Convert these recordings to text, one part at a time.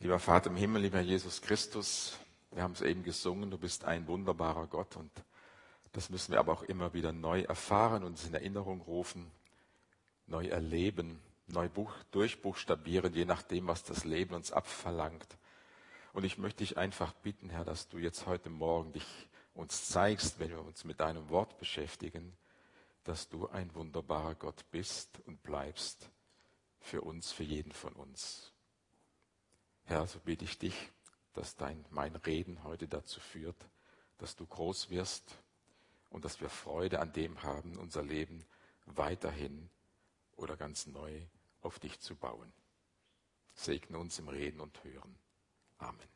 Lieber Vater im Himmel, lieber Jesus Christus, wir haben es eben gesungen, du bist ein wunderbarer Gott, und das müssen wir aber auch immer wieder neu erfahren, uns in Erinnerung rufen, neu erleben, neu durchbuchstabieren, je nachdem, was das Leben uns abverlangt. Und ich möchte dich einfach bitten, Herr, dass du jetzt heute Morgen dich uns zeigst, wenn wir uns mit deinem Wort beschäftigen, dass du ein wunderbarer Gott bist und bleibst für uns, für jeden von uns. Herr, so bitte ich dich, dass mein Reden heute dazu führt, dass du groß wirst und dass wir Freude an dem haben, unser Leben weiterhin oder ganz neu auf dich zu bauen. Segne uns im Reden und Hören. Amen.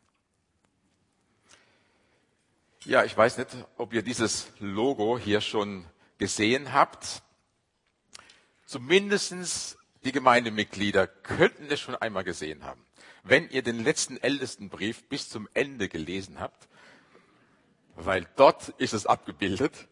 Ja, ich weiß nicht, ob ihr dieses Logo hier schon gesehen habt. Zumindest die Gemeindemitglieder könnten es schon einmal gesehen haben. Wenn ihr den letzten Ältestenbrief bis zum Ende gelesen habt, weil dort ist es abgebildet.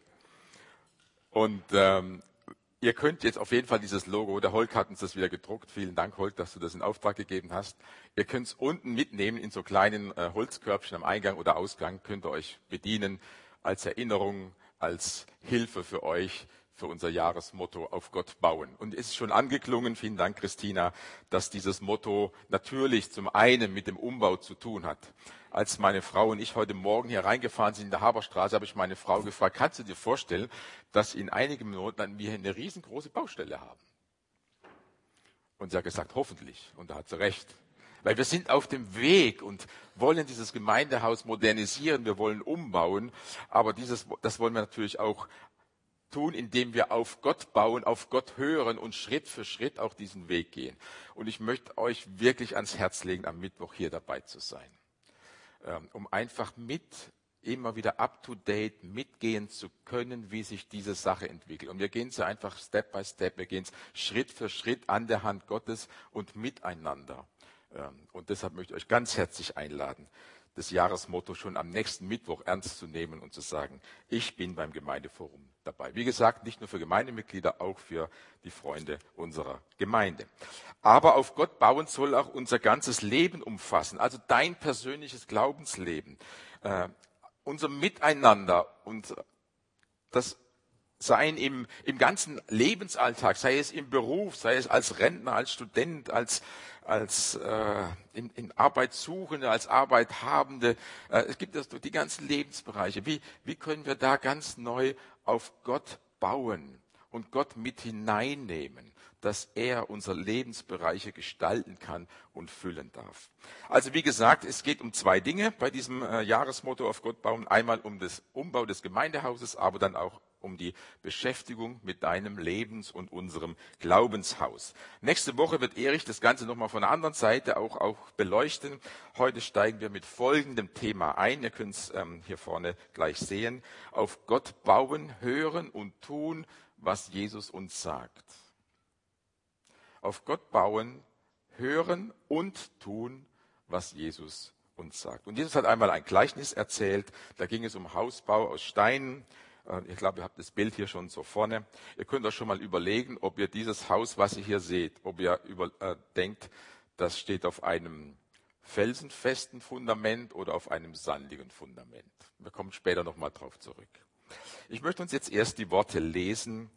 Und ihr könnt jetzt auf jeden Fall dieses Logo, der Holk hat uns das wieder gedruckt, vielen Dank Holk, dass du das in Auftrag gegeben hast. Ihr könnt es unten mitnehmen in so kleinen Holzkörbchen am Eingang oder Ausgang, könnt ihr euch bedienen als Erinnerung, als Hilfe für euch, für unser Jahresmotto auf Gott bauen. Und es ist schon angeklungen, vielen Dank Christina, dass dieses Motto natürlich zum einen mit dem Umbau zu tun hat. Als meine Frau und ich heute Morgen hier reingefahren sind in der Haberstraße, habe ich meine Frau gefragt, kannst du dir vorstellen, dass in einigen Minuten wir eine riesengroße Baustelle haben? Und sie hat gesagt, hoffentlich. Und da hat sie recht. Weil wir sind auf dem Weg und wollen dieses Gemeindehaus modernisieren, wir wollen umbauen, aber das wollen wir natürlich auch tun, indem wir auf Gott bauen, auf Gott hören und Schritt für Schritt auch diesen Weg gehen. Und ich möchte euch wirklich ans Herz legen, am Mittwoch hier dabei zu sein, um einfach immer wieder up-to-date mitgehen zu können, wie sich diese Sache entwickelt. Und wir gehen es einfach Step by Step, wir gehen es Schritt für Schritt an der Hand Gottes und miteinander. Und deshalb möchte ich euch ganz herzlich einladen, das Jahresmotto schon am nächsten Mittwoch ernst zu nehmen und zu sagen, ich bin beim Gemeindeforum dabei. Wie gesagt, nicht nur für Gemeindemitglieder, auch für die Freunde unserer Gemeinde. Aber auf Gott bauen soll auch unser ganzes Leben umfassen, also dein persönliches Glaubensleben, unser Miteinander und das Sein im ganzen Lebensalltag, sei es im Beruf, sei es als Rentner, als Student, als Arbeitssuchende, als Arbeithabende. Es gibt die ganzen Lebensbereiche. Wie können wir da ganz neu auf Gott bauen und Gott mit hineinnehmen, dass er unsere Lebensbereiche gestalten kann und füllen darf? Also wie gesagt, es geht um zwei Dinge bei diesem Jahresmotto auf Gott bauen. Einmal um den Umbau des Gemeindehauses, aber dann auch um die Beschäftigung mit deinem Lebens- und unserem Glaubenshaus. Nächste Woche wird Erich das Ganze nochmal von der anderen Seite auch beleuchten. Heute steigen wir mit folgendem Thema ein. Ihr könnt es hier vorne gleich sehen. Auf Gott bauen, hören und tun, was Jesus uns sagt. Auf Gott bauen, hören und tun, was Jesus uns sagt. Und Jesus hat einmal ein Gleichnis erzählt. Da ging es um Hausbau aus Steinen. Ich glaube, ihr habt das Bild hier schon so vorne. Ihr könnt euch schon mal überlegen, ob ihr dieses Haus, was ihr hier seht, ob ihr denkt, das steht auf einem felsenfesten Fundament oder auf einem sandigen Fundament. Wir kommen später nochmal drauf zurück. Ich möchte uns jetzt erst die Worte lesen,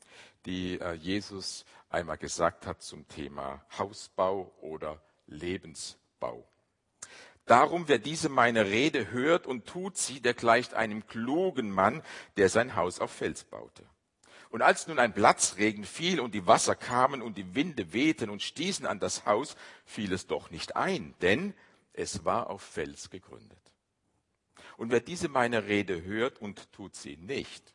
die Jesus einmal gesagt hat zum Thema Hausbau oder Lebensbau. Darum, wer diese meine Rede hört und tut sie, der gleicht einem klugen Mann, der sein Haus auf Fels baute. Und als nun ein Platzregen fiel und die Wasser kamen und die Winde wehten und stießen an das Haus, fiel es doch nicht ein, denn es war auf Fels gegründet. Und wer diese meine Rede hört und tut sie nicht,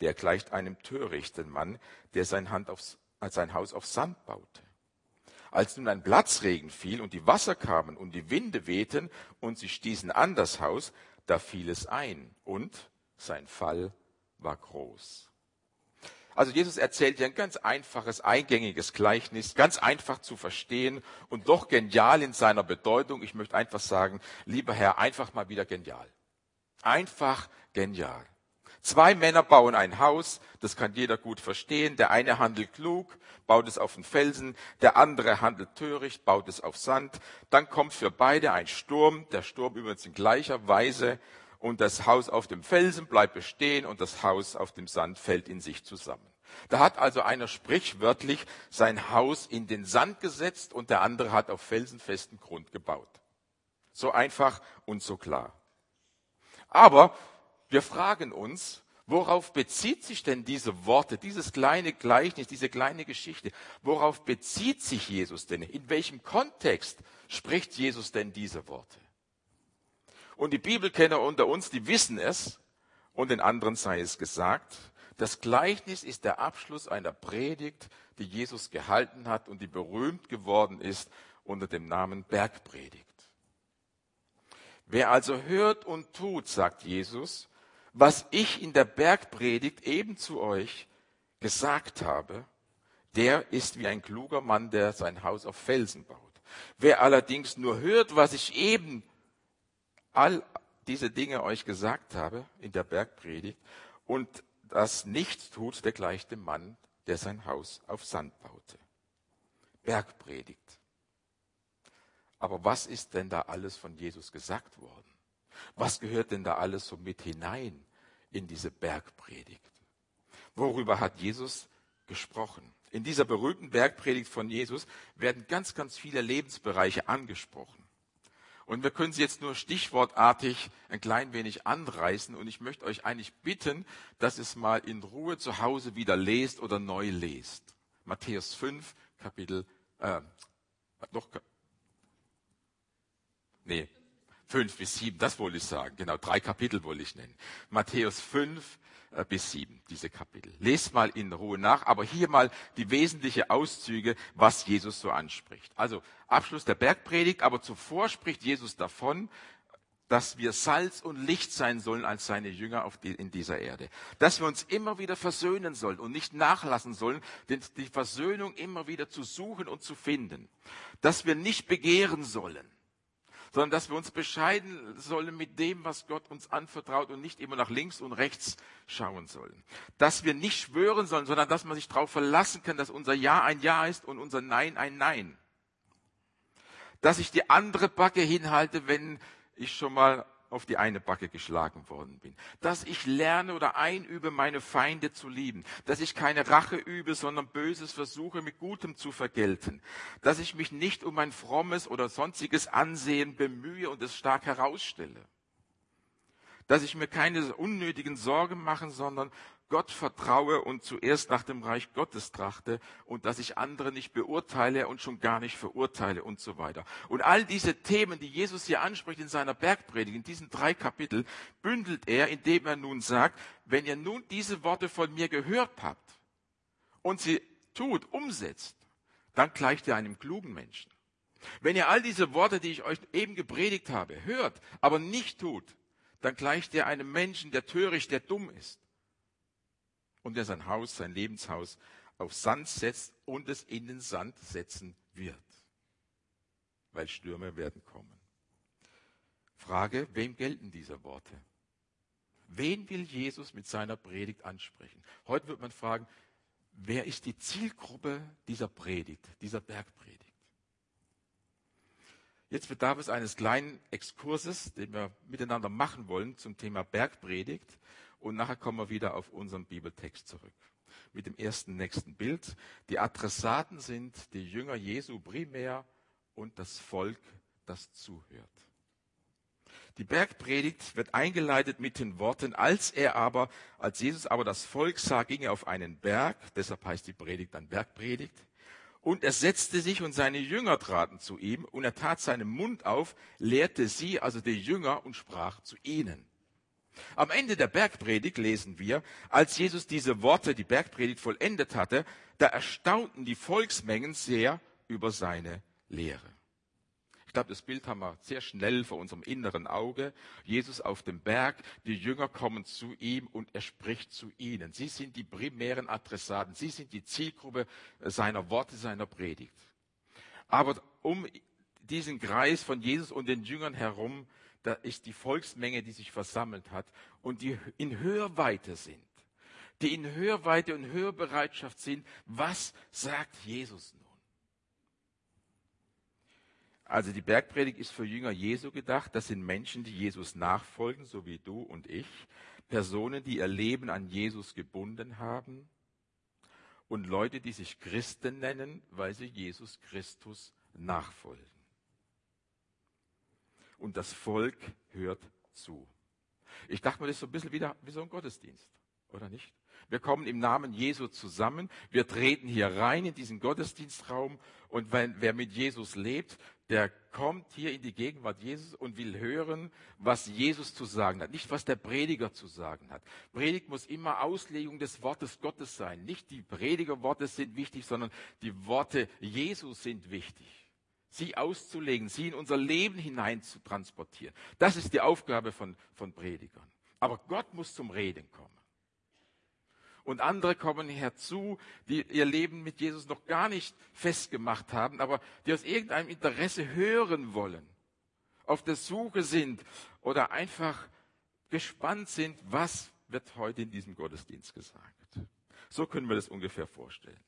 der gleicht einem törichten Mann, der sein Haus auf Sand baute. Als nun ein Platzregen fiel und die Wasser kamen und die Winde wehten und sie stießen an das Haus, da fiel es ein und sein Fall war groß. Also Jesus erzählt hier ein ganz einfaches, eingängiges Gleichnis, ganz einfach zu verstehen und doch genial in seiner Bedeutung. Ich möchte einfach sagen, lieber Herr, einfach mal wieder genial. Einfach genial. Zwei Männer bauen ein Haus, das kann jeder gut verstehen. Der eine handelt klug, baut es auf den Felsen, der andere handelt töricht, baut es auf Sand. Dann kommt für beide ein Sturm, der Sturm übrigens in gleicher Weise, und das Haus auf dem Felsen bleibt bestehen und das Haus auf dem Sand fällt in sich zusammen. Da hat also einer sprichwörtlich sein Haus in den Sand gesetzt und der andere hat auf felsenfesten Grund gebaut. So einfach und so klar. Aber wir fragen uns, worauf bezieht sich denn diese Worte, dieses kleine Gleichnis, diese kleine Geschichte? Worauf bezieht sich Jesus denn? In welchem Kontext spricht Jesus denn diese Worte? Und die Bibelkenner unter uns, die wissen es, und den anderen sei es gesagt, das Gleichnis ist der Abschluss einer Predigt, die Jesus gehalten hat und die berühmt geworden ist unter dem Namen Bergpredigt. Wer also hört und tut, sagt Jesus, was ich in der Bergpredigt eben zu euch gesagt habe, der ist wie ein kluger Mann, der sein Haus auf Felsen baut. Wer allerdings nur hört, was ich eben all diese Dinge euch gesagt habe in der Bergpredigt und das nicht tut, der gleicht dem Mann, der sein Haus auf Sand baute. Bergpredigt. Aber was ist denn da alles von Jesus gesagt worden? Was gehört denn da alles so mit hinein in diese Bergpredigt? Worüber hat Jesus gesprochen? In dieser berühmten Bergpredigt von Jesus werden ganz, ganz viele Lebensbereiche angesprochen. Und wir können sie jetzt nur stichwortartig ein klein wenig anreißen. Und ich möchte euch eigentlich bitten, dass ihr es mal in Ruhe zu Hause wieder lest oder neu lest. Matthäus 5, Kapitel 5 bis 7, das wollte ich sagen. Genau, 3 Kapitel wollte ich nennen. Matthäus 5 bis 7, diese Kapitel. Lest mal in Ruhe nach, aber hier mal die wesentlichen Auszüge, was Jesus so anspricht. Also Abschluss der Bergpredigt, aber zuvor spricht Jesus davon, dass wir Salz und Licht sein sollen als seine Jünger in dieser Erde. Dass wir uns immer wieder versöhnen sollen und nicht nachlassen sollen, denn die Versöhnung immer wieder zu suchen und zu finden. Dass wir nicht begehren sollen, sondern dass wir uns bescheiden sollen mit dem, was Gott uns anvertraut und nicht immer nach links und rechts schauen sollen. Dass wir nicht schwören sollen, sondern dass man sich darauf verlassen kann, dass unser Ja ein Ja ist und unser Nein ein Nein. Dass ich die andere Backe hinhalte, wenn ich schon mal auf die eine Backe geschlagen worden bin. Dass ich lerne oder einübe, meine Feinde zu lieben. Dass ich keine Rache übe, sondern Böses versuche, mit Gutem zu vergelten. Dass ich mich nicht um ein frommes oder sonstiges Ansehen bemühe und es stark herausstelle. Dass ich mir keine unnötigen Sorgen mache, sondern Gott vertraue und zuerst nach dem Reich Gottes trachte und dass ich andere nicht beurteile und schon gar nicht verurteile und so weiter. Und all diese Themen, die Jesus hier anspricht in seiner Bergpredigt, in diesen 3 Kapiteln, bündelt er, indem er nun sagt, wenn ihr nun diese Worte von mir gehört habt und sie tut, umsetzt, dann gleicht ihr einem klugen Menschen. Wenn ihr all diese Worte, die ich euch eben gepredigt habe, hört, aber nicht tut, dann gleicht ihr einem Menschen, der töricht, der dumm ist. Und der sein Haus, sein Lebenshaus auf Sand setzt und es in den Sand setzen wird. Weil Stürme werden kommen. Frage, wem gelten diese Worte? Wen will Jesus mit seiner Predigt ansprechen? Heute wird man fragen, wer ist die Zielgruppe dieser Predigt, dieser Bergpredigt? Jetzt bedarf es eines kleinen Exkurses, den wir miteinander machen wollen zum Thema Bergpredigt. Und nachher kommen wir wieder auf unseren Bibeltext zurück. Mit dem nächsten Bild. Die Adressaten sind die Jünger Jesu primär und das Volk, das zuhört. Die Bergpredigt wird eingeleitet mit den Worten, als Jesus aber das Volk sah, ging er auf einen Berg. Deshalb heißt die Predigt dann Bergpredigt. Und er setzte sich und seine Jünger traten zu ihm und er tat seinen Mund auf, lehrte sie, also die Jünger, und sprach zu ihnen. Am Ende der Bergpredigt lesen wir, als Jesus diese Worte, die Bergpredigt vollendet hatte, da erstaunten die Volksmengen sehr über seine Lehre. Ich glaube, das Bild haben wir sehr schnell vor unserem inneren Auge. Jesus auf dem Berg, die Jünger kommen zu ihm und er spricht zu ihnen. Sie sind die primären Adressaten, sie sind die Zielgruppe seiner Worte, seiner Predigt. Aber um diesen Kreis von Jesus und den Jüngern herum da ist die Volksmenge, die sich versammelt hat und die in Hörweite sind, die in Hörweite und Hörbereitschaft sind. Was sagt Jesus nun? Also die Bergpredigt ist für Jünger Jesu gedacht. Das sind Menschen, die Jesus nachfolgen, so wie du und ich. Personen, die ihr Leben an Jesus gebunden haben. Und Leute, die sich Christen nennen, weil sie Jesus Christus nachfolgen. Und das Volk hört zu. Ich dachte mir, das ist so ein bisschen wieder wie so ein Gottesdienst, oder nicht? Wir kommen im Namen Jesu zusammen, wir treten hier rein in diesen Gottesdienstraum und wer mit Jesus lebt, der kommt hier in die Gegenwart Jesus und will hören, was Jesus zu sagen hat, nicht was der Prediger zu sagen hat. Predigt muss immer Auslegung des Wortes Gottes sein. Nicht die Predigerworte sind wichtig, sondern die Worte Jesus sind wichtig. Sie auszulegen, sie in unser Leben hinein zu transportieren. Das ist die Aufgabe von Predigern. Aber Gott muss zum Reden kommen. Und andere kommen herzu, die ihr Leben mit Jesus noch gar nicht festgemacht haben, aber die aus irgendeinem Interesse hören wollen, auf der Suche sind oder einfach gespannt sind, was wird heute in diesem Gottesdienst gesagt. So können wir das ungefähr vorstellen.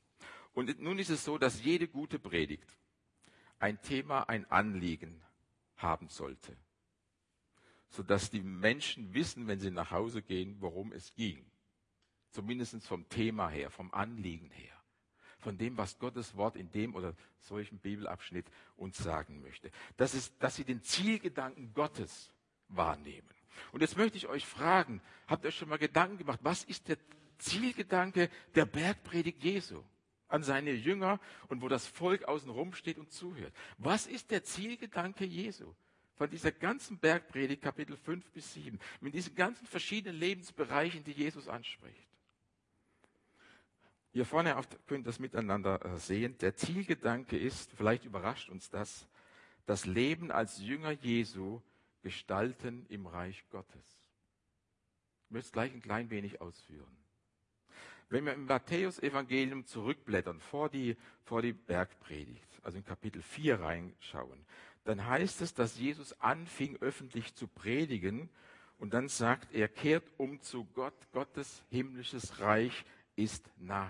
Und nun ist es so, dass jede gute Predigt ein Thema, ein Anliegen haben sollte, sodass die Menschen wissen, wenn sie nach Hause gehen, worum es ging. Zumindest vom Thema her, vom Anliegen her, von dem, was Gottes Wort in dem oder solchen Bibelabschnitt uns sagen möchte. Das ist, dass sie den Zielgedanken Gottes wahrnehmen. Und jetzt möchte ich euch fragen, habt ihr euch schon mal Gedanken gemacht, was ist der Zielgedanke der Bergpredigt Jesu an seine Jünger und wo das Volk außenrum steht und zuhört? Was ist der Zielgedanke Jesu von dieser ganzen Bergpredigt, Kapitel 5 bis 7, mit diesen ganzen verschiedenen Lebensbereichen, die Jesus anspricht? Hier vorne könnt ihr das miteinander sehen. Der Zielgedanke ist, vielleicht überrascht uns das, das Leben als Jünger Jesu gestalten im Reich Gottes. Ich möchte es gleich ein klein wenig ausführen. Wenn wir im Matthäus-Evangelium zurückblättern, vor die Bergpredigt, also in Kapitel 4 reinschauen, dann heißt es, dass Jesus anfing, öffentlich zu predigen. Und dann sagt er, kehrt um zu Gott, Gottes himmlisches Reich ist nahe.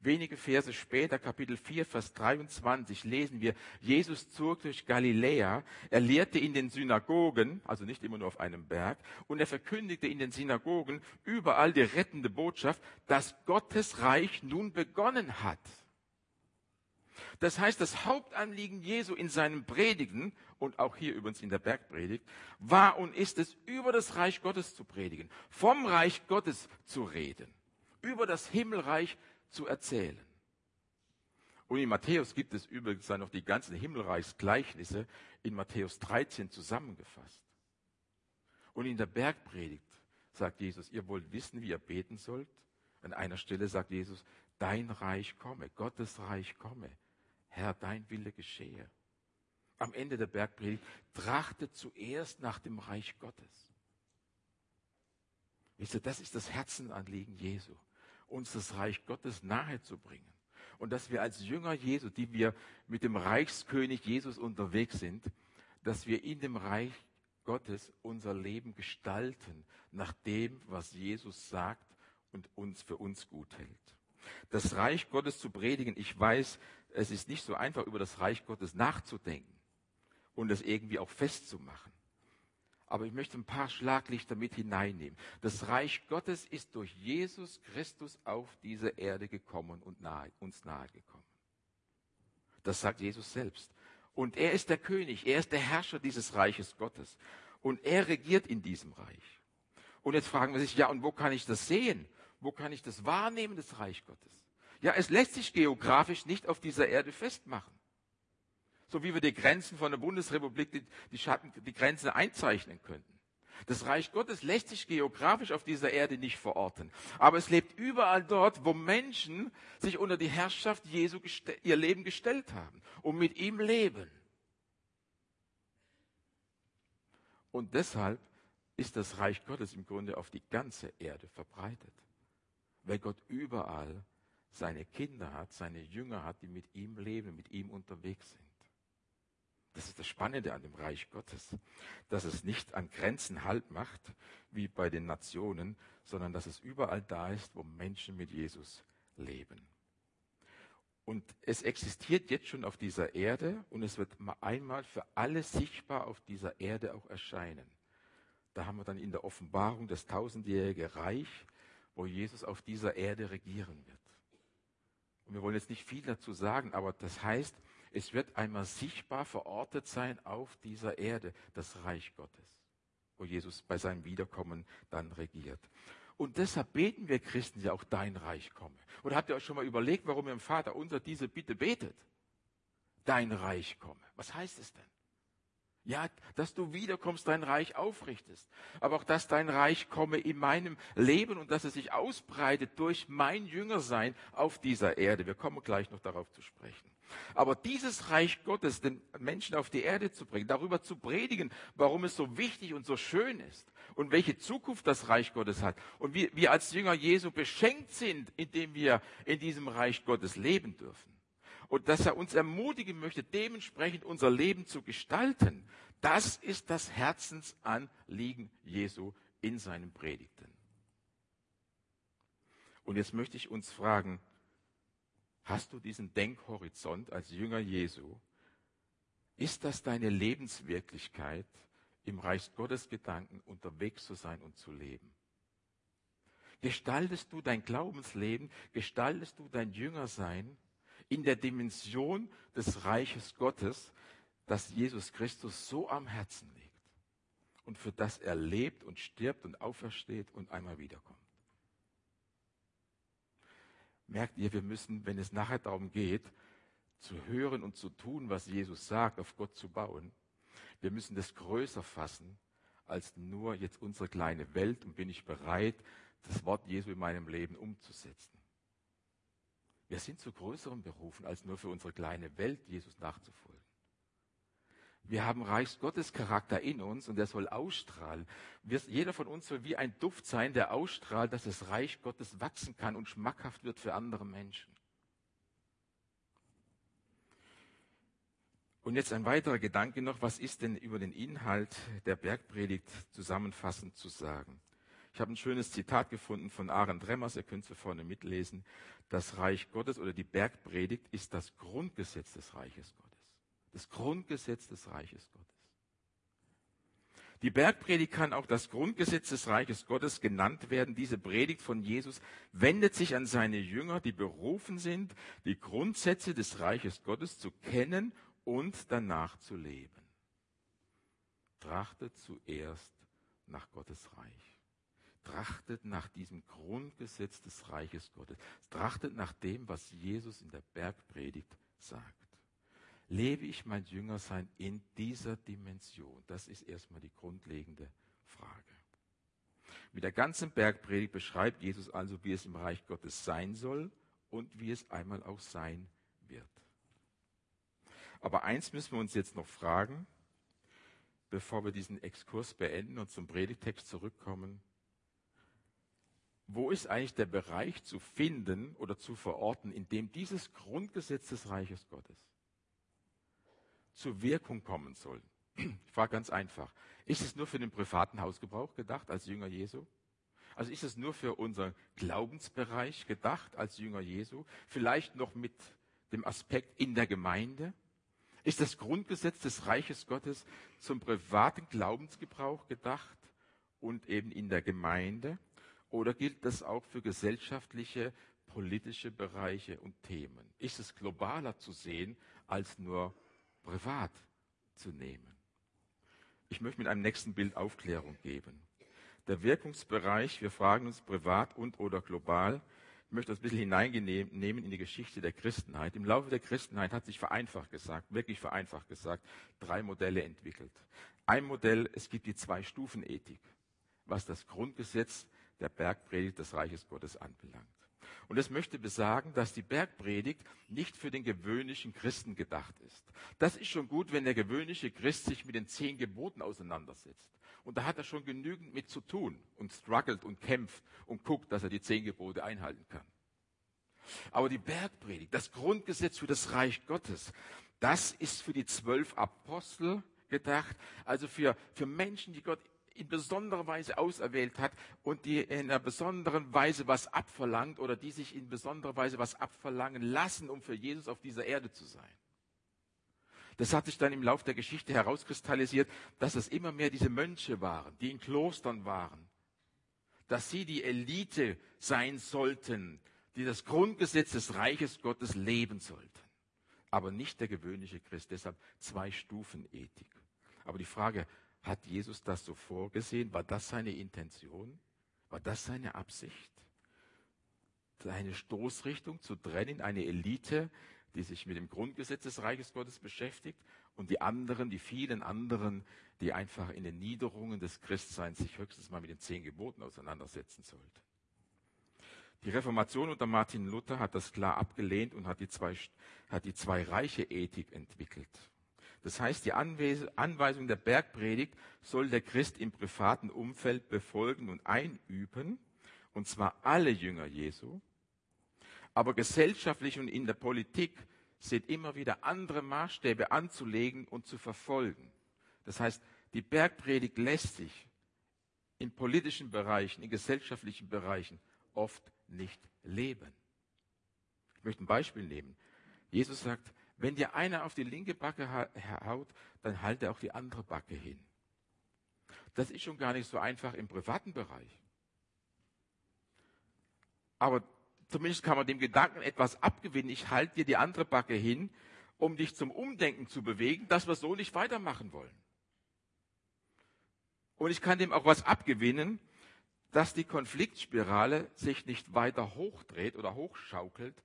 Wenige Verse später, Kapitel 4, Vers 23, lesen wir, Jesus zog durch Galiläa, er lehrte in den Synagogen, also nicht immer nur auf einem Berg, und er verkündigte in den Synagogen überall die rettende Botschaft, dass Gottes Reich nun begonnen hat. Das heißt, das Hauptanliegen Jesu in seinen Predigten, und auch hier übrigens in der Bergpredigt, war und ist es, über das Reich Gottes zu predigen, vom Reich Gottes zu reden, über das Himmelreich zu erzählen. Und in Matthäus gibt es übrigens dann noch die ganzen Himmelreichsgleichnisse in Matthäus 13 zusammengefasst. Und in der Bergpredigt sagt Jesus, ihr wollt wissen, wie ihr beten sollt? An einer Stelle sagt Jesus, dein Reich komme, Gottes Reich komme, Herr, dein Wille geschehe. Am Ende der Bergpredigt, trachtet zuerst nach dem Reich Gottes. Wisst ihr, das ist das Herzensanliegen Jesu, uns das Reich Gottes nahe zu bringen. Und dass wir als Jünger Jesu, die wir mit dem Reichskönig Jesus unterwegs sind, dass wir in dem Reich Gottes unser Leben gestalten, nach dem, was Jesus sagt und uns für uns gut hält. Das Reich Gottes zu predigen, ich weiß, es ist nicht so einfach, über das Reich Gottes nachzudenken und es irgendwie auch festzumachen. Aber ich möchte ein paar Schlaglichter mit hineinnehmen. Das Reich Gottes ist durch Jesus Christus auf diese Erde gekommen und uns nahe gekommen. Das sagt Jesus selbst. Und er ist der König, er ist der Herrscher dieses Reiches Gottes. Und er regiert in diesem Reich. Und jetzt fragen wir sich, ja, und wo kann ich das sehen? Wo kann ich das wahrnehmen, das Reich Gottes? Ja, es lässt sich geografisch nicht auf dieser Erde festmachen. So wie wir die Grenzen von der Bundesrepublik, die Grenzen einzeichnen könnten. Das Reich Gottes lässt sich geografisch auf dieser Erde nicht verorten. Aber es lebt überall dort, wo Menschen sich unter die Herrschaft Jesu ihr Leben gestellt haben und mit ihm leben. Und deshalb ist das Reich Gottes im Grunde auf die ganze Erde verbreitet. Weil Gott überall seine Kinder hat, seine Jünger hat, die mit ihm leben, mit ihm unterwegs sind. Das ist das Spannende an dem Reich Gottes, dass es nicht an Grenzen Halt macht, wie bei den Nationen, sondern dass es überall da ist, wo Menschen mit Jesus leben. Und es existiert jetzt schon auf dieser Erde und es wird einmal für alle sichtbar auf dieser Erde auch erscheinen. Da haben wir dann in der Offenbarung das tausendjährige Reich, wo Jesus auf dieser Erde regieren wird. Und wir wollen jetzt nicht viel dazu sagen, aber das heißt, es wird einmal sichtbar verortet sein auf dieser Erde, das Reich Gottes, wo Jesus bei seinem Wiederkommen dann regiert. Und deshalb beten wir Christen ja auch, dein Reich komme. Oder habt ihr euch schon mal überlegt, warum ihr im Vater unser diese Bitte betet? Dein Reich komme. Was heißt es denn? Ja, dass du wiederkommst, dein Reich aufrichtest. Aber auch, dass dein Reich komme in meinem Leben und dass es sich ausbreitet durch mein Jüngersein auf dieser Erde. Wir kommen gleich noch darauf zu sprechen. Aber dieses Reich Gottes, den Menschen auf die Erde zu bringen, darüber zu predigen, warum es so wichtig und so schön ist und welche Zukunft das Reich Gottes hat und wie wir als Jünger Jesu beschenkt sind, indem wir in diesem Reich Gottes leben dürfen. Und dass er uns ermutigen möchte, dementsprechend unser Leben zu gestalten, das ist das Herzensanliegen Jesu in seinen Predigten. Und jetzt möchte ich uns fragen, hast du diesen Denkhorizont als Jünger Jesu? Ist das deine Lebenswirklichkeit, im Reich Gottes Gedanken unterwegs zu sein und zu leben? Gestaltest du dein Glaubensleben, gestaltest du dein Jüngersein in der Dimension des Reiches Gottes, das Jesus Christus so am Herzen liegt und für das er lebt und stirbt und aufersteht und einmal wiederkommt? Merkt ihr, wir müssen, wenn es nachher darum geht, zu hören und zu tun, was Jesus sagt, auf Gott zu bauen, wir müssen das größer fassen als nur jetzt unsere kleine Welt und bin ich bereit, das Wort Jesu in meinem Leben umzusetzen. Wir sind zu größeren berufen, als nur für unsere kleine Welt Jesus nachzufolgen. Wir haben Reichs Gottes Charakter in uns und der soll ausstrahlen. Jeder von uns soll wie ein Duft sein, der ausstrahlt, dass das Reich Gottes wachsen kann und schmackhaft wird für andere Menschen. Und jetzt ein weiterer Gedanke noch, was ist denn über den Inhalt der Bergpredigt zusammenfassend zu sagen? Ich habe ein schönes Zitat gefunden von Arend Remmers, ihr könnt es vorne mitlesen. Das Reich Gottes oder die Bergpredigt ist das Grundgesetz des Reiches Gottes. Das Grundgesetz des Reiches Gottes. Die Bergpredigt kann auch das Grundgesetz des Reiches Gottes genannt werden. Diese Predigt von Jesus wendet sich an seine Jünger, die berufen sind, die Grundsätze des Reiches Gottes zu kennen und danach zu leben. Trachtet zuerst nach Gottes Reich. Trachtet nach diesem Grundgesetz des Reiches Gottes. Trachtet nach dem, was Jesus in der Bergpredigt sagt. Lebe ich mein Jüngersein in dieser Dimension? Das ist erstmal die grundlegende Frage. Mit der ganzen Bergpredigt beschreibt Jesus also, wie es im Reich Gottes sein soll und wie es einmal auch sein wird. Aber eins müssen wir uns jetzt noch fragen, bevor wir diesen Exkurs beenden und zum Predigtext zurückkommen. Wo ist eigentlich der Bereich zu finden oder zu verorten, in dem dieses Grundgesetz des Reiches Gottes zur Wirkung kommen soll? Ich frage ganz einfach. Ist es nur für den privaten Hausgebrauch gedacht als Jünger Jesu? Also ist es nur für unseren Glaubensbereich gedacht als Jünger Jesu? Vielleicht noch mit dem Aspekt in der Gemeinde? Ist das Grundgesetz des Reiches Gottes zum privaten Glaubensgebrauch gedacht und eben in der Gemeinde? Oder gilt das auch für gesellschaftliche, politische Bereiche und Themen? Ist es globaler zu sehen, als nur privat zu nehmen? Ich möchte mit einem nächsten Bild Aufklärung geben. Der Wirkungsbereich, wir fragen uns privat und oder global. Ich möchte das ein bisschen hineinnehmen in die Geschichte der Christenheit. Im Laufe der Christenheit hat sich vereinfacht gesagt, wirklich vereinfacht gesagt, 3 Modelle entwickelt. Ein Modell, es gibt die 2-Stufen-Ethik, was das Grundgesetz der Bergpredigt des Reiches Gottes anbelangt. Und es möchte besagen, dass die Bergpredigt nicht für den gewöhnlichen Christen gedacht ist. Das ist schon gut, wenn der gewöhnliche Christ sich mit den 10 Geboten auseinandersetzt. Und da hat er schon genügend mit zu tun und struggelt und kämpft und guckt, dass er die 10 Gebote einhalten kann. Aber die Bergpredigt, das Grundgesetz für das Reich Gottes, Das ist für die 12 Apostel gedacht, also für Menschen, die Gott in besonderer Weise auserwählt hat und die in einer besonderen Weise was abverlangt oder die sich in besonderer Weise was abverlangen lassen, um für Jesus auf dieser Erde zu sein. Das hat sich dann im Lauf der Geschichte herauskristallisiert, dass es immer mehr diese Mönche waren, die in Klostern waren, dass sie die Elite sein sollten, die das Grundgesetz des Reiches Gottes leben sollten. Aber nicht der gewöhnliche Christ, deshalb 2 Stufen Ethik. Aber die Frage, hat Jesus das so vorgesehen? War das seine Intention? War das seine Absicht? Seine Stoßrichtung zu trennen, eine Elite, die sich mit dem Grundgesetz des Reiches Gottes beschäftigt und die anderen, die vielen anderen, die einfach in den Niederungen des Christseins sich höchstens mal mit den 10 Geboten auseinandersetzen sollten. Die Reformation unter Martin Luther hat das klar abgelehnt und hat die zwei Reiche Ethik entwickelt. Das heißt, die Anweisung der Bergpredigt soll der Christ im privaten Umfeld befolgen und einüben, und zwar alle Jünger Jesu. Aber gesellschaftlich und in der Politik sind immer wieder andere Maßstäbe anzulegen und zu verfolgen. Das heißt, die Bergpredigt lässt sich in politischen Bereichen, in gesellschaftlichen Bereichen oft nicht leben. Ich möchte ein Beispiel nehmen. Jesus sagt, wenn dir einer auf die linke Backe haut, dann halte auch die andere Backe hin. Das ist schon gar nicht so einfach im privaten Bereich. Aber zumindest kann man dem Gedanken etwas abgewinnen. Ich halte dir die andere Backe hin, um dich zum Umdenken zu bewegen, dass wir so nicht weitermachen wollen. Und ich kann dem auch was abgewinnen, dass die Konfliktspirale sich nicht weiter hochdreht oder hochschaukelt,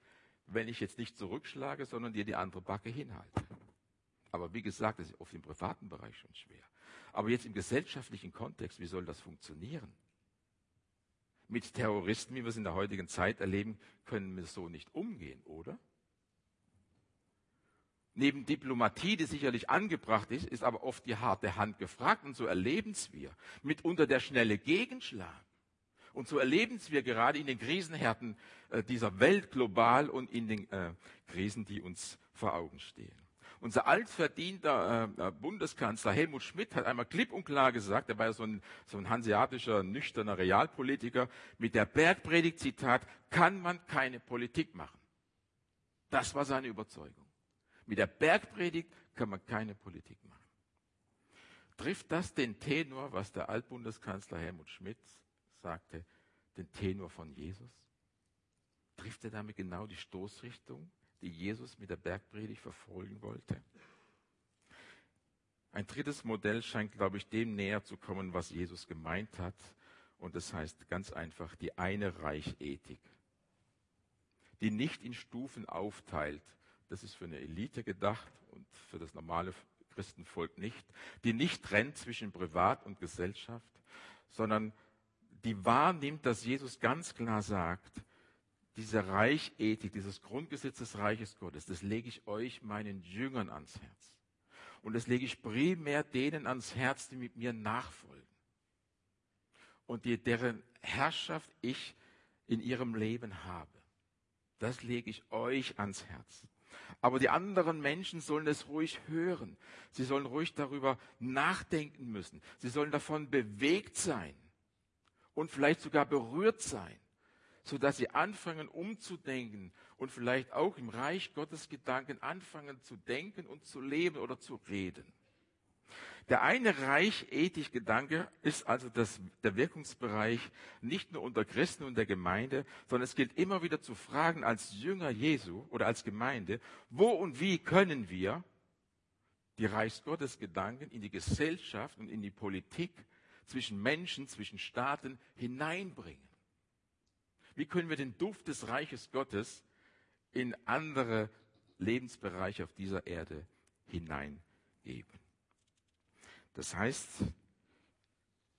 wenn ich jetzt nicht zurückschlage, sondern dir die andere Backe hinhalte. Aber wie gesagt, das ist oft im privaten Bereich schon schwer. Aber jetzt im gesellschaftlichen Kontext, wie soll das funktionieren? Mit Terroristen, wie wir es in der heutigen Zeit erleben, können wir so nicht umgehen, oder? Neben Diplomatie, die sicherlich angebracht ist, ist aber oft die harte Hand gefragt. Und so erleben es wir mitunter der schnelle Gegenschlag. Und so erleben wir gerade in den Krisenhärten dieser Welt global und in den Krisen, die uns vor Augen stehen. Unser altverdienter Bundeskanzler Helmut Schmidt hat einmal klipp und klar gesagt, er war ja so ein hanseatischer, nüchterner Realpolitiker, mit der Bergpredigt, Zitat, kann man keine Politik machen. Das war seine Überzeugung. Mit der Bergpredigt kann man keine Politik machen. Trifft das den Tenor, was der Altbundeskanzler Helmut Schmidt sagte, den Tenor von Jesus? Trifft er damit genau die Stoßrichtung, die Jesus mit der Bergpredigt verfolgen wollte? Ein drittes Modell scheint, glaube ich, dem näher zu kommen, was Jesus gemeint hat. Und das heißt ganz einfach die eine Reichethik, die nicht in Stufen aufteilt. Das ist für eine Elite gedacht und für das normale Christenvolk nicht. Die nicht trennt zwischen Privat und Gesellschaft, sondern die wahrnimmt, dass Jesus ganz klar sagt, diese Reichethik, dieses Grundgesetz des Reiches Gottes, das lege ich euch, meinen Jüngern, ans Herz. Und das lege ich primär denen ans Herz, die mit mir nachfolgen und deren Herrschaft ich in ihrem Leben habe. Das lege ich euch ans Herz. Aber die anderen Menschen sollen es ruhig hören. Sie sollen ruhig darüber nachdenken müssen. Sie sollen davon bewegt sein. Und vielleicht sogar berührt sein, sodass sie anfangen umzudenken und vielleicht auch im Reich Gottes Gedanken anfangen zu denken und zu leben oder zu reden. Der eine Reich-Ethik-Gedanke ist also der Wirkungsbereich nicht nur unter Christen und der Gemeinde, sondern es gilt immer wieder zu fragen als Jünger Jesu oder als Gemeinde, wo und wie können wir die Reich Gottes Gedanken in die Gesellschaft und in die Politik zwischen Menschen, zwischen Staaten hineinbringen? Wie können wir den Duft des Reiches Gottes in andere Lebensbereiche auf dieser Erde hineingeben? Das heißt,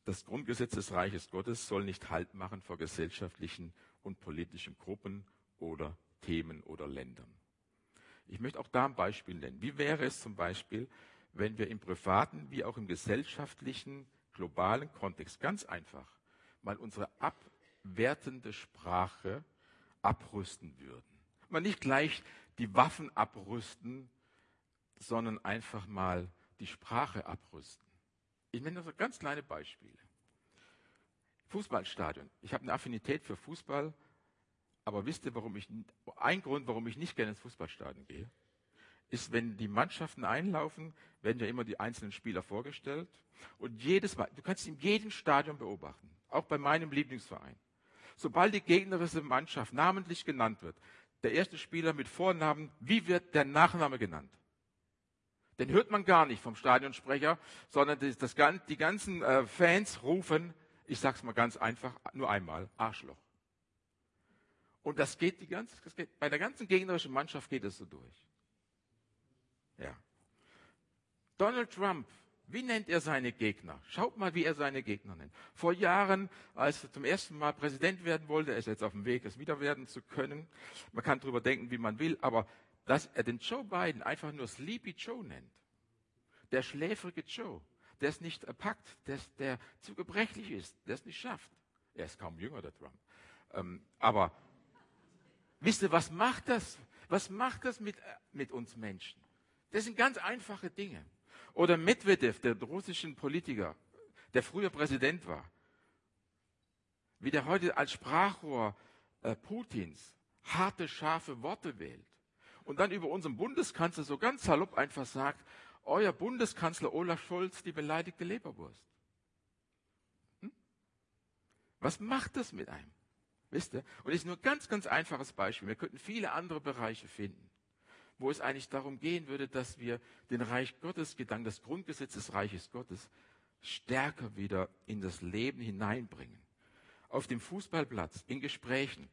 das Grundgesetz des Reiches Gottes soll nicht Halt machen vor gesellschaftlichen und politischen Gruppen oder Themen oder Ländern. Ich möchte auch da ein Beispiel nennen. Wie wäre es zum Beispiel, wenn wir im privaten wie auch im gesellschaftlichen globalen Kontext ganz einfach mal unsere abwertende Sprache abrüsten würden. Mal nicht gleich die Waffen abrüsten, sondern einfach mal die Sprache abrüsten. Ich nenne so ganz kleine Beispiele. Fußballstadion. Ich habe eine Affinität für Fußball, aber wisst ihr, ein Grund, warum ich nicht gerne ins Fußballstadion gehe, ist, wenn die Mannschaften einlaufen, werden ja immer die einzelnen Spieler vorgestellt. Und jedes Mal, du kannst in jedem Stadion beobachten, auch bei meinem Lieblingsverein. Sobald die gegnerische Mannschaft namentlich genannt wird, der erste Spieler mit Vornamen, wie wird der Nachname genannt? Den hört man gar nicht vom Stadionsprecher, sondern die ganzen Fans rufen, ich sag's mal ganz einfach, nur einmal, Arschloch. Und das geht bei der ganzen gegnerischen Mannschaft geht es so durch. Ja. Donald Trump, wie nennt er seine Gegner? Schaut mal, wie er seine Gegner nennt. Vor Jahren, als er zum ersten Mal Präsident werden wollte, er ist jetzt auf dem Weg, es wieder werden zu können. Man kann drüber denken, wie man will, aber dass er den Joe Biden einfach nur Sleepy Joe nennt, der schläfrige Joe, der es nicht packt, der zu gebrechlich ist, der es nicht schafft. Er ist kaum jünger, der Trump. Aber wisst ihr, was macht das? Was macht das mit uns Menschen? Das sind ganz einfache Dinge. Oder Medvedev, der russische Politiker, der früher Präsident war, wie der heute als Sprachrohr Putins harte, scharfe Worte wählt und dann über unseren Bundeskanzler so ganz salopp einfach sagt, euer Bundeskanzler Olaf Scholz, die beleidigte Leberwurst. Was macht das mit einem? Wisst ihr? Und das ist nur ein ganz, ganz einfaches Beispiel. Wir könnten viele andere Bereiche finden, wo es eigentlich darum gehen würde, dass wir den Reich Gottes Gedanken, das Grundgesetz des Reiches Gottes, stärker wieder in das Leben hineinbringen. Auf dem Fußballplatz, in Gesprächen,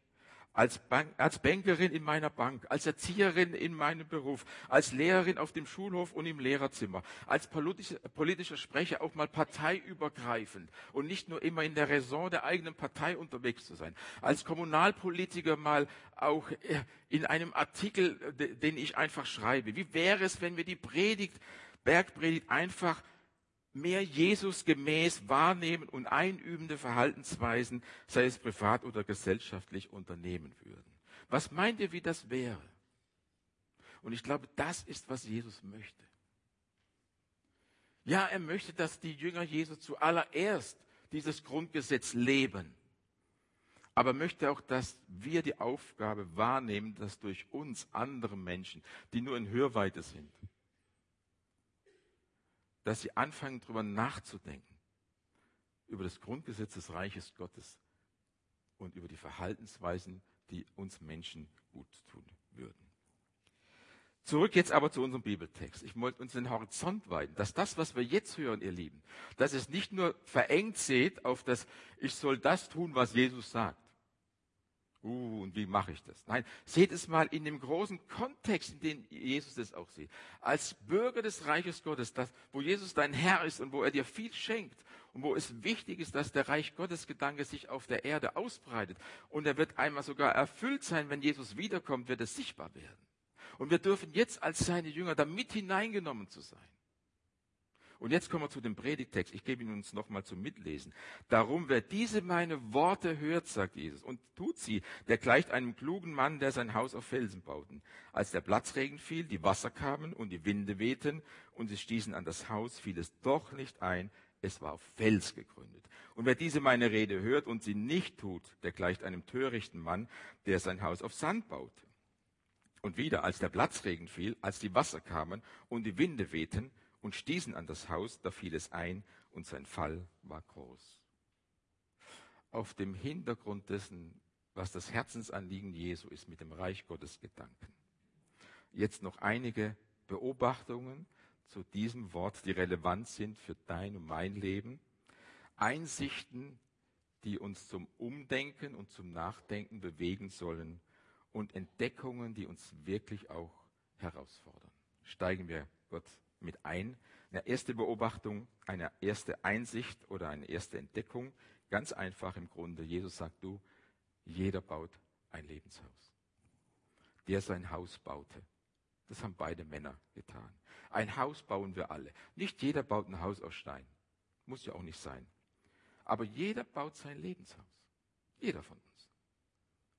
als Bankerin in meiner Bank, als Erzieherin in meinem Beruf, als Lehrerin auf dem Schulhof und im Lehrerzimmer, als politischer Sprecher auch mal parteiübergreifend und nicht nur immer in der Raison der eigenen Partei unterwegs zu sein, als Kommunalpolitiker mal auch in einem Artikel, den ich einfach schreibe. Wie wäre es, wenn wir die Bergpredigt einfach mehr Jesus gemäß wahrnehmen und einübende Verhaltensweisen, sei es privat oder gesellschaftlich, unternehmen würden? Was meint ihr, wie das wäre? Und ich glaube, das ist, was Jesus möchte. Ja, er möchte, dass die Jünger Jesus zuallererst dieses Grundgesetz leben. Aber er möchte auch, dass wir die Aufgabe wahrnehmen, dass durch uns andere Menschen, die nur in Hörweite sind, dass sie anfangen, darüber nachzudenken, über das Grundgesetz des Reiches Gottes und über die Verhaltensweisen, die uns Menschen gut tun würden. Zurück jetzt aber zu unserem Bibeltext. Ich wollte uns den Horizont weiten, dass das, was wir jetzt hören, ihr Lieben, dass es nicht nur verengt seht auf das, ich soll das tun, was Jesus sagt. Und wie mache ich das? Nein, seht es mal in dem großen Kontext, in dem Jesus das auch sieht. Als Bürger des Reiches Gottes, wo Jesus dein Herr ist und wo er dir viel schenkt und wo es wichtig ist, dass der Reich Gottes Gedanke sich auf der Erde ausbreitet. Und er wird einmal sogar erfüllt sein, wenn Jesus wiederkommt, wird es sichtbar werden. Und wir dürfen jetzt als seine Jünger damit hineingenommen zu sein. Und jetzt kommen wir zu dem Predigtext. Ich gebe ihn uns nochmal zum Mitlesen. Darum, wer diese meine Worte hört, sagt Jesus, und tut sie, der gleicht einem klugen Mann, der sein Haus auf Felsen bauten. Als der Platzregen fiel, die Wasser kamen und die Winde wehten und sie stießen an das Haus, fiel es doch nicht ein. Es war auf Fels gegründet. Und wer diese meine Rede hört und sie nicht tut, der gleicht einem törichten Mann, der sein Haus auf Sand baute. Und wieder, als der Platzregen fiel, als die Wasser kamen und die Winde wehten, und stießen an das Haus, da fiel es ein und sein Fall war groß. Auf dem Hintergrund dessen, was das Herzensanliegen Jesu ist mit dem Reich Gottes Gedanken. Jetzt noch einige Beobachtungen zu diesem Wort, die relevant sind für dein und mein Leben. Einsichten, die uns zum Umdenken und zum Nachdenken bewegen sollen und Entdeckungen, die uns wirklich auch herausfordern. Steigen wir Gott mit ein. Eine erste Beobachtung, eine erste Einsicht oder eine erste Entdeckung. Ganz einfach im Grunde. Jesus sagt, jeder baut ein Lebenshaus. Der sein Haus baute. Das haben beide Männer getan. Ein Haus bauen wir alle. Nicht jeder baut ein Haus aus Stein. Muss ja auch nicht sein. Aber jeder baut sein Lebenshaus. Jeder von uns.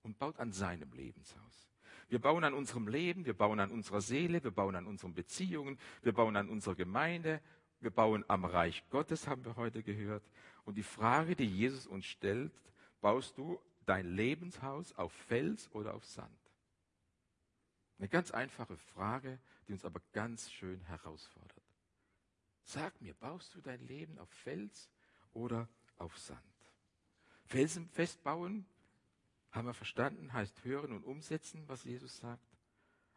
Und baut an seinem Lebenshaus. Wir bauen an unserem Leben, wir bauen an unserer Seele, wir bauen an unseren Beziehungen, wir bauen an unserer Gemeinde, wir bauen am Reich Gottes, haben wir heute gehört. Und die Frage, die Jesus uns stellt, baust du dein Lebenshaus auf Fels oder auf Sand? Eine ganz einfache Frage, die uns aber ganz schön herausfordert. Sag mir, baust du dein Leben auf Fels oder auf Sand? Felsenfest bauen, haben wir verstanden, heißt hören und umsetzen, was Jesus sagt.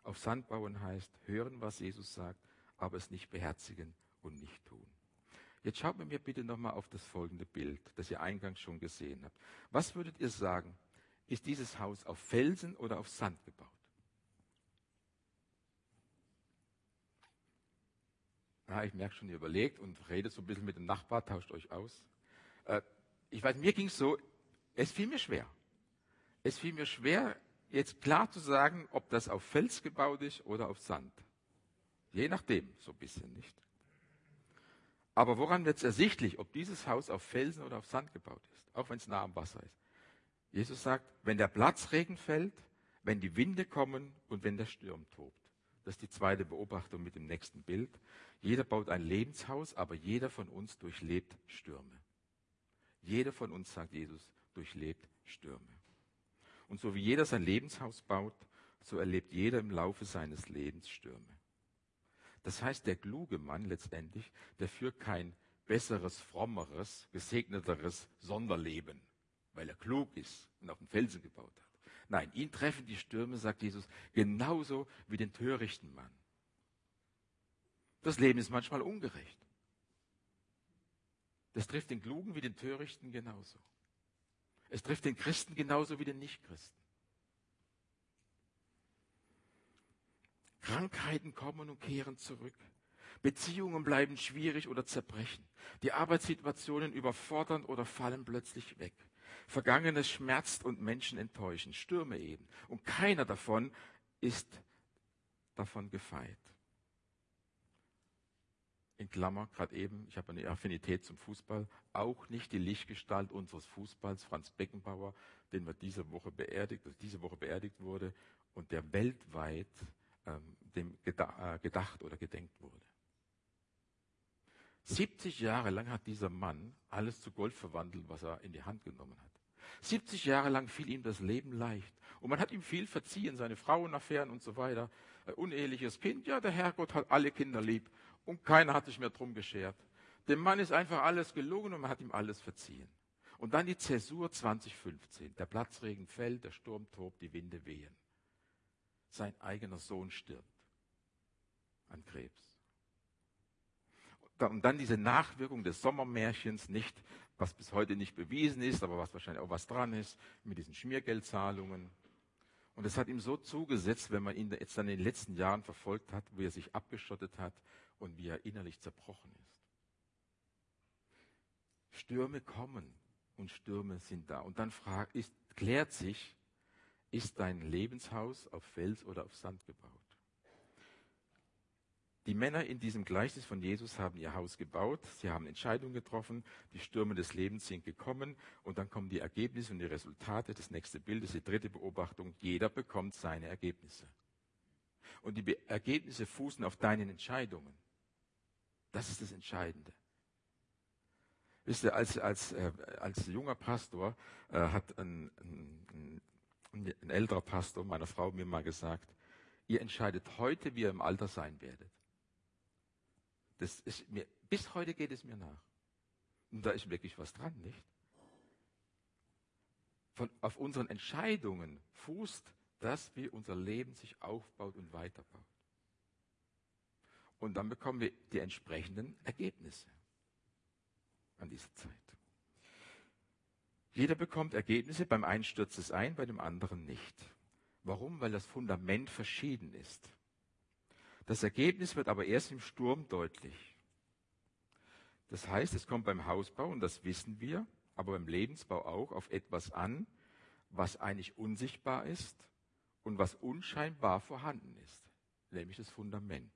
Auf Sand bauen heißt hören, was Jesus sagt, aber es nicht beherzigen und nicht tun. Jetzt schaut mit mir bitte nochmal auf das folgende Bild, das ihr eingangs schon gesehen habt. Was würdet ihr sagen, ist dieses Haus auf Felsen oder auf Sand gebaut? Na, ich merke schon, ihr überlegt und redet so ein bisschen mit dem Nachbar, tauscht euch aus. Ich weiß, mir ging es so, es fiel mir schwer. Es fiel mir schwer, jetzt klar zu sagen, ob das auf Fels gebaut ist oder auf Sand. Je nachdem, so ein bisschen nicht. Aber woran wird es ersichtlich, ob dieses Haus auf Felsen oder auf Sand gebaut ist, auch wenn es nah am Wasser ist? Jesus sagt, wenn der Platzregen fällt, wenn die Winde kommen und wenn der Sturm tobt. Das ist die zweite Beobachtung mit dem nächsten Bild. Jeder baut ein Lebenshaus, aber jeder von uns durchlebt Stürme. Jeder von uns, sagt Jesus, durchlebt Stürme. Und so wie jeder sein Lebenshaus baut, so erlebt jeder im Laufe seines Lebens Stürme. Das heißt, der kluge Mann letztendlich, der führt kein besseres, frommeres, gesegneteres Sonderleben, weil er klug ist und auf den Felsen gebaut hat. Nein, ihn treffen die Stürme, sagt Jesus, genauso wie den törichten Mann. Das Leben ist manchmal ungerecht. Das trifft den Klugen wie den Törichten genauso. Es trifft den Christen genauso wie den Nichtchristen. Krankheiten kommen und kehren zurück. Beziehungen bleiben schwierig oder zerbrechen. Die Arbeitssituationen überfordern oder fallen plötzlich weg. Vergangenes schmerzt und Menschen enttäuschen. Stürme eben. Und keiner davon ist davon gefeit. In Klammer, gerade eben, ich habe eine Affinität zum Fußball, auch nicht die Lichtgestalt unseres Fußballs, Franz Beckenbauer, den wir diese Woche beerdigt wurde und der weltweit dem gedacht oder gedenkt wurde. 70 Jahre lang hat dieser Mann alles zu Gold verwandelt, was er in die Hand genommen hat. 70 Jahre lang fiel ihm das Leben leicht. Und man hat ihm viel verziehen, seine Frauenaffären und so weiter. Ein uneheliches Kind, ja, der Herrgott hat alle Kinder lieb. Und keiner hat sich mehr drum geschert. Dem Mann ist einfach alles gelungen und man hat ihm alles verziehen. Und dann die Zäsur 2015. Der Platzregen fällt, der Sturm tobt, die Winde wehen. Sein eigener Sohn stirbt an Krebs. Und dann diese Nachwirkung des Sommermärchens, nicht, was bis heute nicht bewiesen ist, aber was wahrscheinlich auch was dran ist, mit diesen Schmiergeldzahlungen. Und es hat ihm so zugesetzt, wenn man ihn jetzt dann in den letzten Jahren verfolgt hat, wie er sich abgeschottet hat und wie er innerlich zerbrochen ist. Stürme kommen und Stürme sind da. Und dann klärt sich, ist dein Lebenshaus auf Fels oder auf Sand gebaut? Die Männer in diesem Gleichnis von Jesus haben ihr Haus gebaut, sie haben Entscheidungen getroffen, die Stürme des Lebens sind gekommen und dann kommen die Ergebnisse und die Resultate. Das nächste Bild ist die dritte Beobachtung. Jeder bekommt seine Ergebnisse. Und die Ergebnisse fußen auf deinen Entscheidungen. Das ist das Entscheidende. Wisst ihr, als junger Pastor hat ein älterer Pastor meiner Frau mir mal gesagt, ihr entscheidet heute, wie ihr im Alter sein werdet. Bis heute geht es mir nach. Und da ist wirklich was dran, nicht? Auf unseren Entscheidungen fußt das, wie unser Leben sich aufbaut und weiterbaut. Und dann bekommen wir die entsprechenden Ergebnisse an dieser Zeit. Jeder bekommt Ergebnisse, beim einen stürzt es ein, bei dem anderen nicht. Warum? Weil das Fundament verschieden ist. Das Ergebnis wird aber erst im Sturm deutlich. Das heißt, es kommt beim Hausbau, und das wissen wir, aber beim Lebensbau auch, auf etwas an, was eigentlich unsichtbar ist und was unscheinbar vorhanden ist, nämlich das Fundament.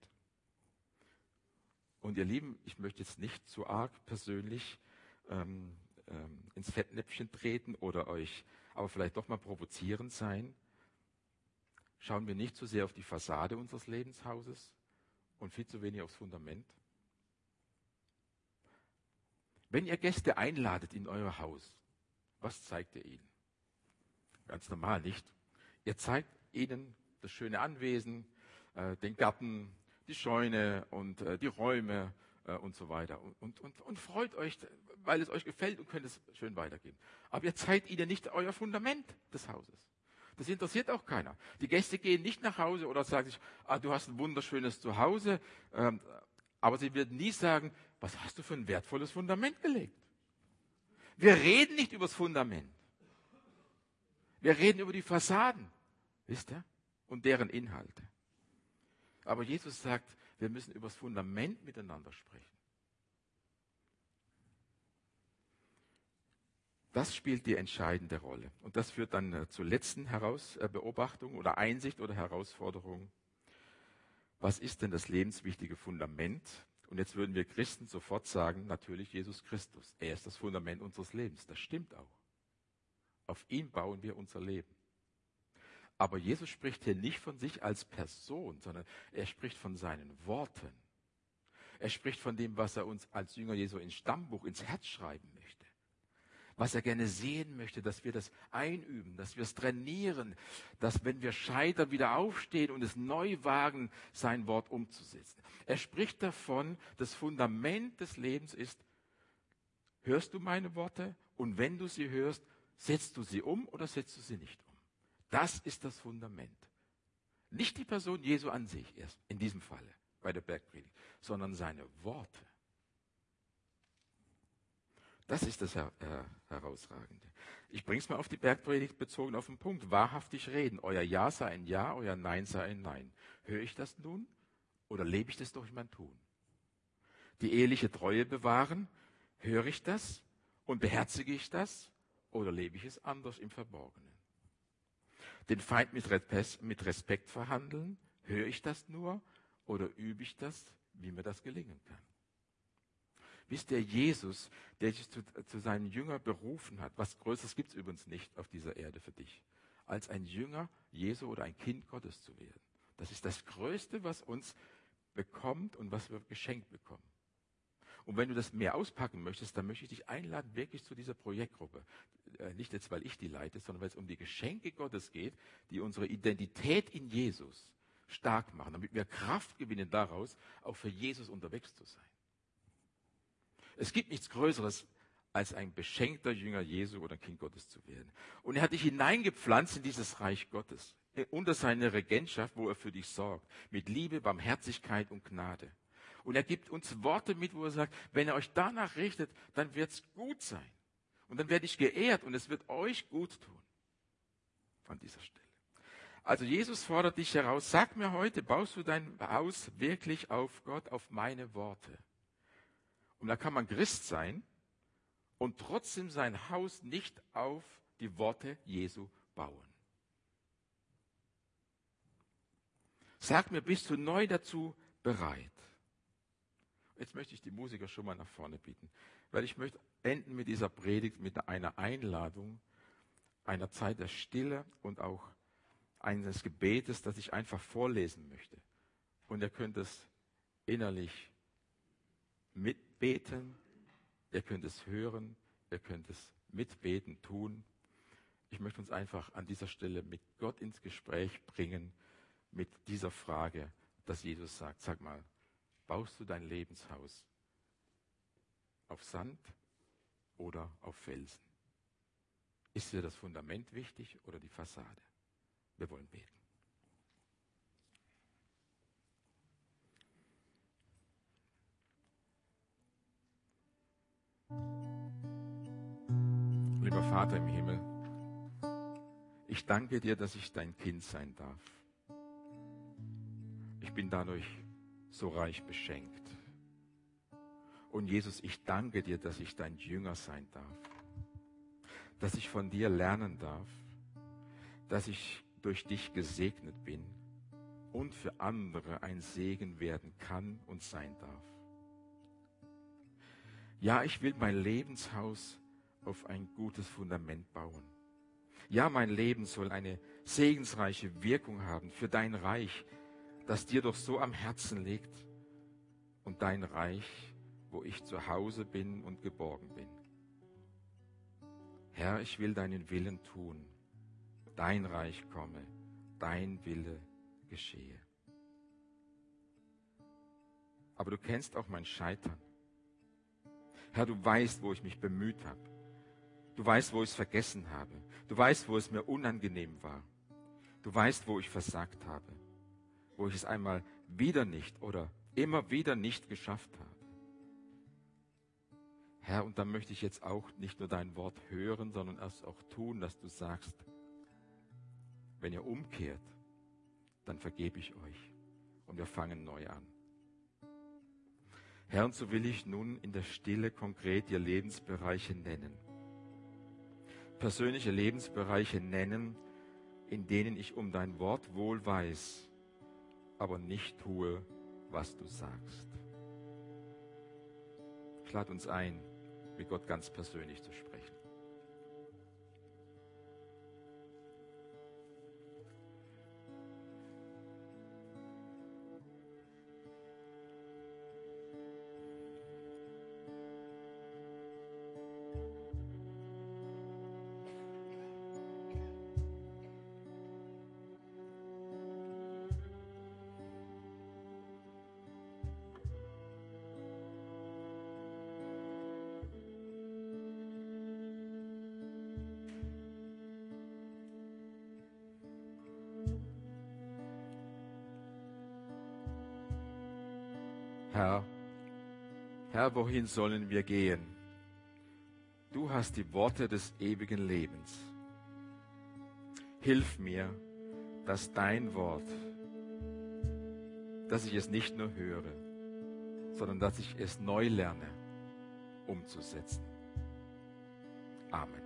Und ihr Lieben, ich möchte jetzt nicht zu arg persönlich ins Fettnäpfchen treten oder euch aber vielleicht doch mal provozierend sein. schauen wir nicht so sehr auf die Fassade unseres Lebenshauses und viel zu wenig aufs Fundament? Wenn ihr Gäste einladet in euer Haus, was zeigt ihr ihnen? Ganz normal, nicht? Ihr zeigt ihnen das schöne Anwesen, den Garten, die Scheune und die Räume und so weiter. Und freut euch, weil es euch gefällt und könnt es schön weitergeben. Aber ihr zeigt ihnen nicht euer Fundament des Hauses. Das interessiert auch keiner. Die Gäste gehen nicht nach Hause oder sagen sich, ah, du hast ein wunderschönes Zuhause. Aber sie werden nie sagen, was hast du für ein wertvolles Fundament gelegt? Wir reden nicht über das Fundament. Wir reden über die Fassaden, wisst ihr? Und deren Inhalte. Aber Jesus sagt, wir müssen über das Fundament miteinander sprechen. Das spielt die entscheidende Rolle. Und das führt dann zur letzten Beobachtung oder Einsicht oder Herausforderung. Was ist denn das lebenswichtige Fundament? Und jetzt würden wir Christen sofort sagen, natürlich Jesus Christus. Er ist das Fundament unseres Lebens. Das stimmt auch. Auf ihn bauen wir unser Leben. Aber Jesus spricht hier nicht von sich als Person, sondern er spricht von seinen Worten. Er spricht von dem, was er uns als Jünger Jesu ins Stammbuch, ins Herz schreiben möchte. Was er gerne sehen möchte, dass wir das einüben, dass wir es trainieren, dass, wenn wir scheitern, wieder aufstehen und es neu wagen, sein Wort umzusetzen. Er spricht davon, das Fundament des Lebens ist, hörst du meine Worte? Und wenn du sie hörst, setzt du sie um oder setzt du sie nicht um? Das ist das Fundament. Nicht die Person Jesu an sich erst, in diesem Falle, bei der Bergpredigt, sondern seine Worte. Das ist das Herausragende. Ich bringe es mal auf die Bergpredigt bezogen auf den Punkt. Wahrhaftig reden. Euer Ja sei ein Ja, euer Nein sei ein Nein. Höre ich das nun oder lebe ich das durch mein Tun? Die eheliche Treue bewahren. Höre ich das und beherzige ich das oder lebe ich es anders im Verborgenen? Den Feind mit Respekt verhandeln. Höre ich das nur oder übe ich das, wie mir das gelingen kann? Wisst ihr, Jesus, der dich zu seinem Jünger berufen hat, was Größeres gibt es übrigens nicht auf dieser Erde für dich, als ein Jünger Jesu oder ein Kind Gottes zu werden. Das ist das Größte, was uns bekommt und was wir geschenkt bekommen. Und wenn du das mehr auspacken möchtest, dann möchte ich dich einladen, wirklich zu dieser Projektgruppe. Nicht jetzt, weil ich die leite, sondern weil es um die Geschenke Gottes geht, die unsere Identität in Jesus stark machen, damit wir Kraft gewinnen daraus, auch für Jesus unterwegs zu sein. Es gibt nichts Größeres, als ein beschenkter Jünger Jesu oder Kind Gottes zu werden. Und er hat dich hineingepflanzt in dieses Reich Gottes, unter seine Regentschaft, wo er für dich sorgt, mit Liebe, Barmherzigkeit und Gnade. Und er gibt uns Worte mit, wo er sagt, wenn ihr euch danach richtet, dann wird es gut sein. Und dann werde ich geehrt und es wird euch gut tun. An dieser Stelle. Also Jesus fordert dich heraus, sag mir heute, baust du dein Haus wirklich auf Gott, auf meine Worte? Und da kann man Christ sein und trotzdem sein Haus nicht auf die Worte Jesu bauen. Sag mir, bist du neu dazu bereit? Jetzt möchte ich die Musiker schon mal nach vorne bitten, weil ich möchte enden mit dieser Predigt, mit einer Einladung, einer Zeit der Stille und auch eines Gebetes, das ich einfach vorlesen möchte. Und ihr könnt es innerlich mitbeten, ihr könnt es hören, ihr könnt es mitbeten, tun. Ich möchte uns einfach an dieser Stelle mit Gott ins Gespräch bringen, mit dieser Frage, dass Jesus sagt, sag mal, baust du dein Lebenshaus auf Sand oder auf Felsen? Ist dir das Fundament wichtig oder die Fassade? Wir wollen beten. Lieber Vater im Himmel, ich danke dir, dass ich dein Kind sein darf. Ich bin dadurch so reich beschenkt. Und Jesus, ich danke dir, dass ich dein Jünger sein darf, dass ich von dir lernen darf, dass ich durch dich gesegnet bin und für andere ein Segen werden kann und sein darf. Ja, ich will mein Lebenshaus auf ein gutes Fundament bauen. Ja, mein Leben soll eine segensreiche Wirkung haben für dein Reich, das dir doch so am Herzen liegt. Und dein Reich, wo ich zu Hause bin und geborgen bin. Herr, ich will deinen Willen tun. Dein Reich komme, dein Wille geschehe. Aber du kennst auch mein Scheitern. Herr, du weißt, wo ich mich bemüht habe. Du weißt, wo ich es vergessen habe. Du weißt, wo es mir unangenehm war. Du weißt, wo ich versagt habe. Wo ich es einmal wieder nicht oder immer wieder nicht geschafft habe. Herr, und da möchte ich jetzt auch nicht nur dein Wort hören, sondern es auch tun, dass du sagst, wenn ihr umkehrt, dann vergebe ich euch und wir fangen neu an. Herr, und so will ich nun in der Stille konkret dir Lebensbereiche nennen. Persönliche Lebensbereiche nennen, in denen ich um dein Wort wohl weiß, aber nicht tue, was du sagst. Ich lade uns ein, mit Gott ganz persönlich zu sprechen. Herr, wohin sollen wir gehen? Du hast die Worte des ewigen Lebens. Hilf mir, dass dein Wort, dass ich es nicht nur höre, sondern dass ich es neu lerne, umzusetzen. Amen.